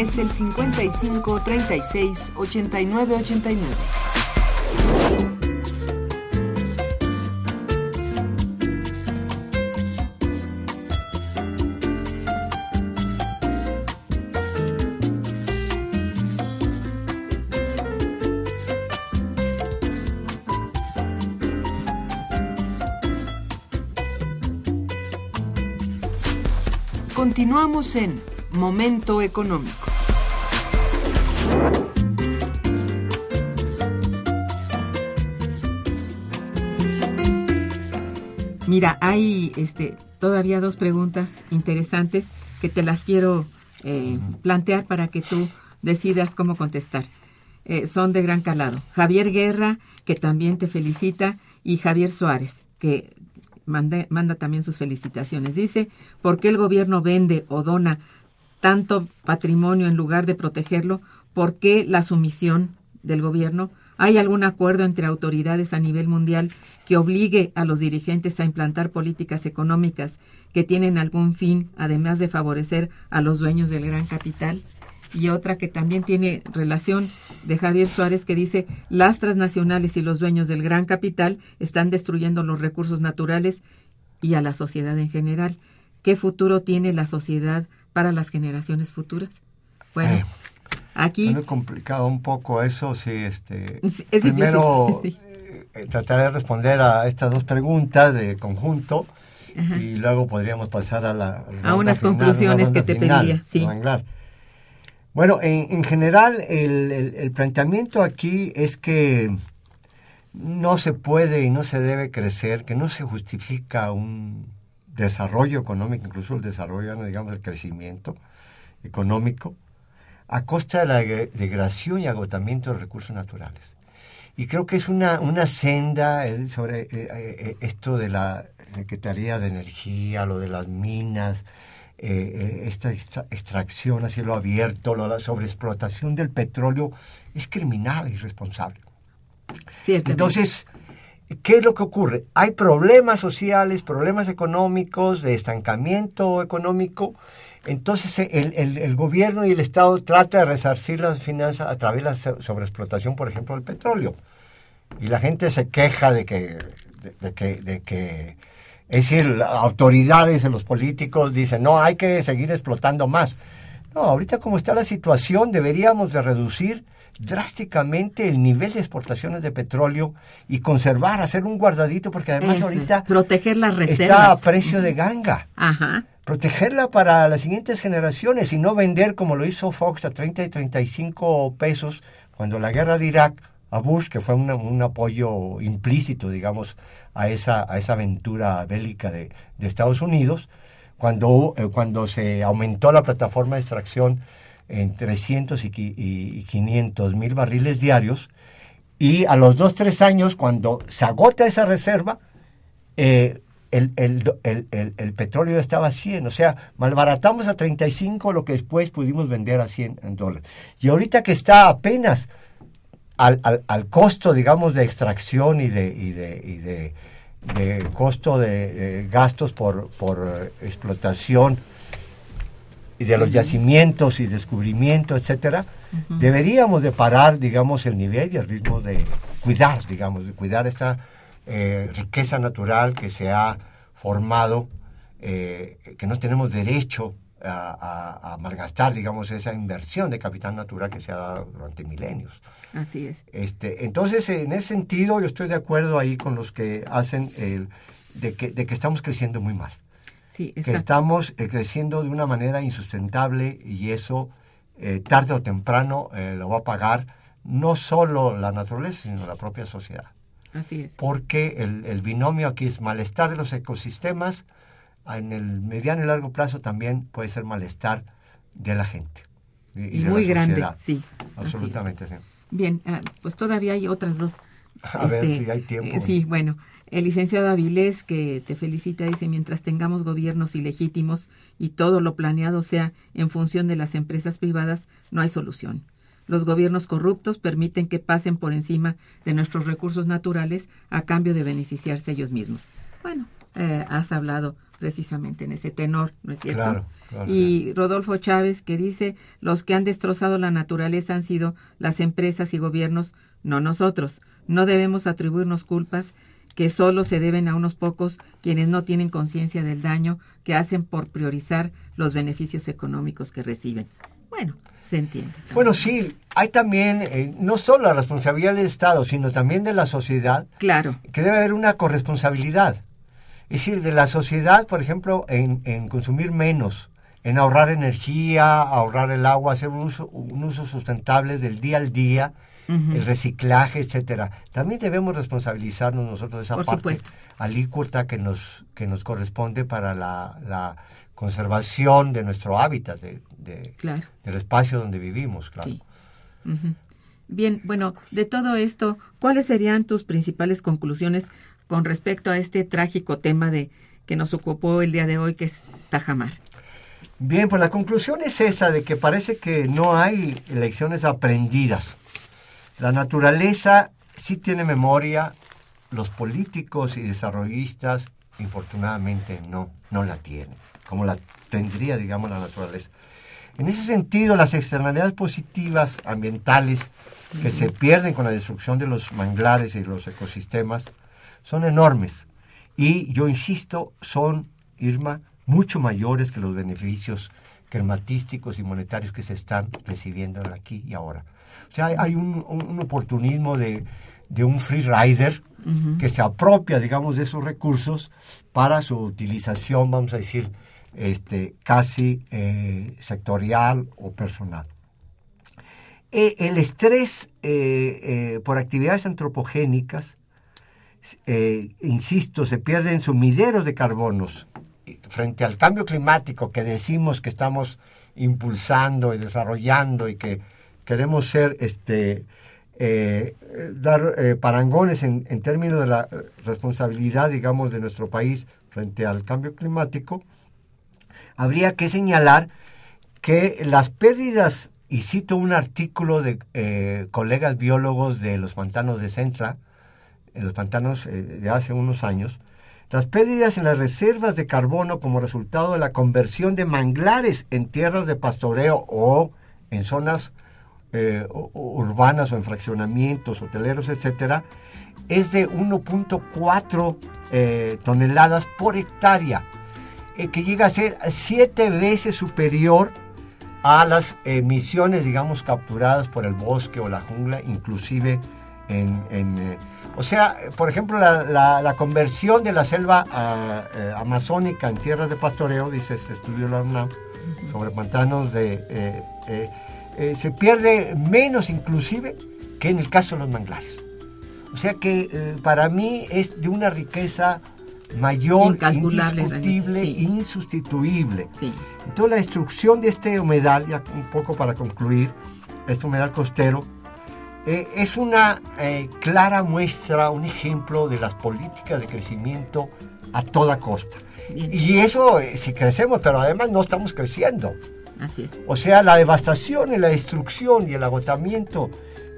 teléfono es el 55 36 89 89. Continuamos en Momento Económico. Mira, hay todavía dos preguntas interesantes que te las quiero plantear para que tú decidas cómo contestar. Son de gran calado. Javier Guerra, que también te felicita, y Javier Suárez, que manda también sus felicitaciones. Dice, ¿por qué el gobierno vende o dona tanto patrimonio en lugar de protegerlo? ¿Por qué la sumisión del gobierno? ¿Hay algún acuerdo entre autoridades a nivel mundial que obligue a los dirigentes a implantar políticas económicas que tienen algún fin, además de favorecer a los dueños del gran capital? Y otra que también tiene relación, de Javier Suárez, que dice, las transnacionales y los dueños del gran capital están destruyendo los recursos naturales y a la sociedad en general. ¿Qué futuro tiene la sociedad para las generaciones futuras? Bueno, aquí... Es complicado un poco eso, sí. Es primero, difícil. Trataré de responder a estas dos preguntas de conjunto. Ajá. Y luego podríamos pasar a la... A unas final, conclusiones una que te final, pediría, sí. Bueno, en general el planteamiento aquí es que no se puede y no se debe crecer, que no se justifica un desarrollo económico, incluso el desarrollo, digamos el crecimiento económico, a costa de la degradación y agotamiento de recursos naturales. Y creo que es una senda sobre esto de la Secretaría de Energía, lo de las minas, esta extracción a cielo abierto, la sobreexplotación del petróleo, es criminal e irresponsable. Entonces, ¿qué es lo que ocurre? Hay problemas sociales, problemas económicos, de estancamiento económico. Entonces, el gobierno y el Estado trata de resarcir las finanzas a través de la sobreexplotación, por ejemplo, del petróleo. Y la gente se queja de que es decir, las autoridades, los políticos dicen, no, hay que seguir explotando más. No, ahorita como está la situación, deberíamos de reducir drásticamente el nivel de exportaciones de petróleo y conservar, hacer un guardadito, porque además eso, ahorita proteger las reservas. Está a precio de ganga. Ajá. Protegerla para las siguientes generaciones y no vender, como lo hizo Fox, a 30 y 35 pesos cuando la guerra de Irak... a Bush, que fue un apoyo implícito, digamos, a esa aventura bélica de Estados Unidos, cuando se aumentó la plataforma de extracción en 300 y 500 mil barriles diarios, y a los 2-3 años, cuando se agota esa reserva, el petróleo estaba a 100, o sea, malbaratamos a 35 lo que después pudimos vender a $100. Y ahorita que está apenas... Al costo, digamos, de extracción y de costo de gastos por explotación y de los yacimientos y descubrimiento, etcétera, deberíamos de parar, digamos, el nivel y el ritmo de cuidar, digamos, de cuidar esta riqueza natural que se ha formado, que no tenemos derecho a malgastar, digamos, esa inversión de capital natural que se ha dado durante milenios. Así es. Entonces, en ese sentido, yo estoy de acuerdo ahí con los que hacen de que estamos creciendo muy mal. Sí, que estamos creciendo de una manera insustentable y eso, tarde o temprano, lo va a pagar no solo la naturaleza, sino la propia sociedad. Así es. Porque el binomio aquí es malestar de los ecosistemas. En el mediano y largo plazo también puede ser malestar de la gente. Y de muy la grande, sí. Absolutamente, sí. Bien, pues todavía hay otras dos. A ver si hay tiempo. Sí, bueno. El licenciado Avilés, que te felicita, dice, mientras tengamos gobiernos ilegítimos y todo lo planeado sea en función de las empresas privadas, no hay solución. Los gobiernos corruptos permiten que pasen por encima de nuestros recursos naturales a cambio de beneficiarse ellos mismos. Bueno, has hablado precisamente en ese tenor, ¿no es cierto? Claro, claro, y Rodolfo Chávez, que dice, los que han destrozado la naturaleza han sido las empresas y gobiernos, no nosotros. No debemos atribuirnos culpas que solo se deben a unos pocos quienes no tienen conciencia del daño que hacen por priorizar los beneficios económicos que reciben. Bueno, se entiende también. Bueno, sí, hay también no solo la responsabilidad del Estado, sino también de la sociedad. Claro. Que debe haber una corresponsabilidad. Es decir, de la sociedad, por ejemplo, en consumir menos, en ahorrar energía, ahorrar el agua, hacer un uso sustentable del día al día, uh-huh, el reciclaje, etcétera. También debemos responsabilizarnos nosotros de esa por parte supuesto. Alícuota que nos corresponde para la conservación de nuestro hábitat, claro, del espacio donde vivimos, claro. Sí. Uh-huh. Bien, bueno, de todo esto, ¿cuáles serían tus principales conclusiones con respecto a este trágico tema que nos ocupó el día de hoy, que es Tajamar? Bien, pues la conclusión es esa, de que parece que no hay lecciones aprendidas. La naturaleza sí tiene memoria, los políticos y desarrollistas, infortunadamente, no la tienen, como la tendría, digamos, la naturaleza. En ese sentido, las externalidades positivas ambientales que se pierden con la destrucción de los manglares y los ecosistemas son enormes y, yo insisto, son, Irma, mucho mayores que los beneficios climatísticos y monetarios que se están recibiendo aquí y ahora. O sea, hay un oportunismo de un free rider, uh-huh, que se apropia, digamos, de esos recursos para su utilización, vamos a decir, casi sectorial o personal. El estrés por actividades antropogénicas, insisto, se pierden sumideros de carbonos frente al cambio climático que decimos que estamos impulsando y desarrollando y que queremos ser dar parangones en términos de la responsabilidad, digamos, de nuestro país frente al cambio climático. Habría que señalar que las pérdidas, y cito un artículo de colegas biólogos de los pantanos de Centra, en los pantanos de hace unos años, las pérdidas en las reservas de carbono como resultado de la conversión de manglares en tierras de pastoreo o en zonas urbanas o en fraccionamientos hoteleros, etcétera, es de 1.4 toneladas por hectárea, que llega a ser 7 veces superior a las emisiones, digamos, capturadas por el bosque o la jungla, inclusive o sea, por ejemplo, la conversión de la selva amazónica en tierras de pastoreo, dice este estudio de la UNAM, sobre pantanos se pierde menos inclusive que en el caso de los manglares. O sea que para mí es de una riqueza mayor, indiscutible, sí, insustituible. Sí. Entonces la destrucción de este humedal, ya un poco para concluir, este humedal costero, es una clara muestra, un ejemplo de las políticas de crecimiento a toda costa. Bien. Y eso si crecemos, pero además no estamos creciendo. Así es. O sea, la devastación y la destrucción y el agotamiento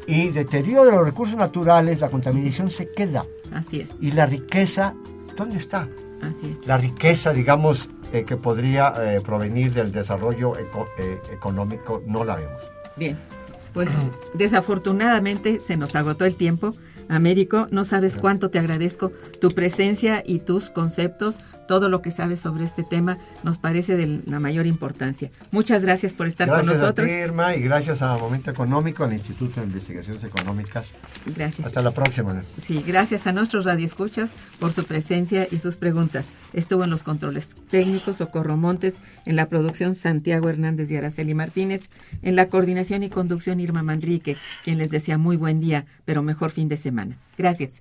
y deterioro de los recursos naturales, la contaminación se queda. Así es. Y la riqueza, ¿dónde está? Así es. La riqueza, digamos, que podría provenir del desarrollo económico, no la vemos. Bien. Pues desafortunadamente se nos agotó el tiempo. Américo, no sabes cuánto te agradezco tu presencia y tus conceptos. Todo lo que sabes sobre este tema nos parece de la mayor importancia. Muchas gracias por estar con nosotros. Gracias a ti, Irma, y gracias a Momento Económico, al Instituto de Investigaciones Económicas. Gracias. Hasta la próxima. Sí, gracias a nuestros radioescuchas por su presencia y sus preguntas. Estuvo en los controles técnicos Socorro Montes, en la producción Santiago Hernández y Araceli Martínez, en la coordinación y conducción Irma Manrique, quien les decía muy buen día, pero mejor fin de semana. Gracias.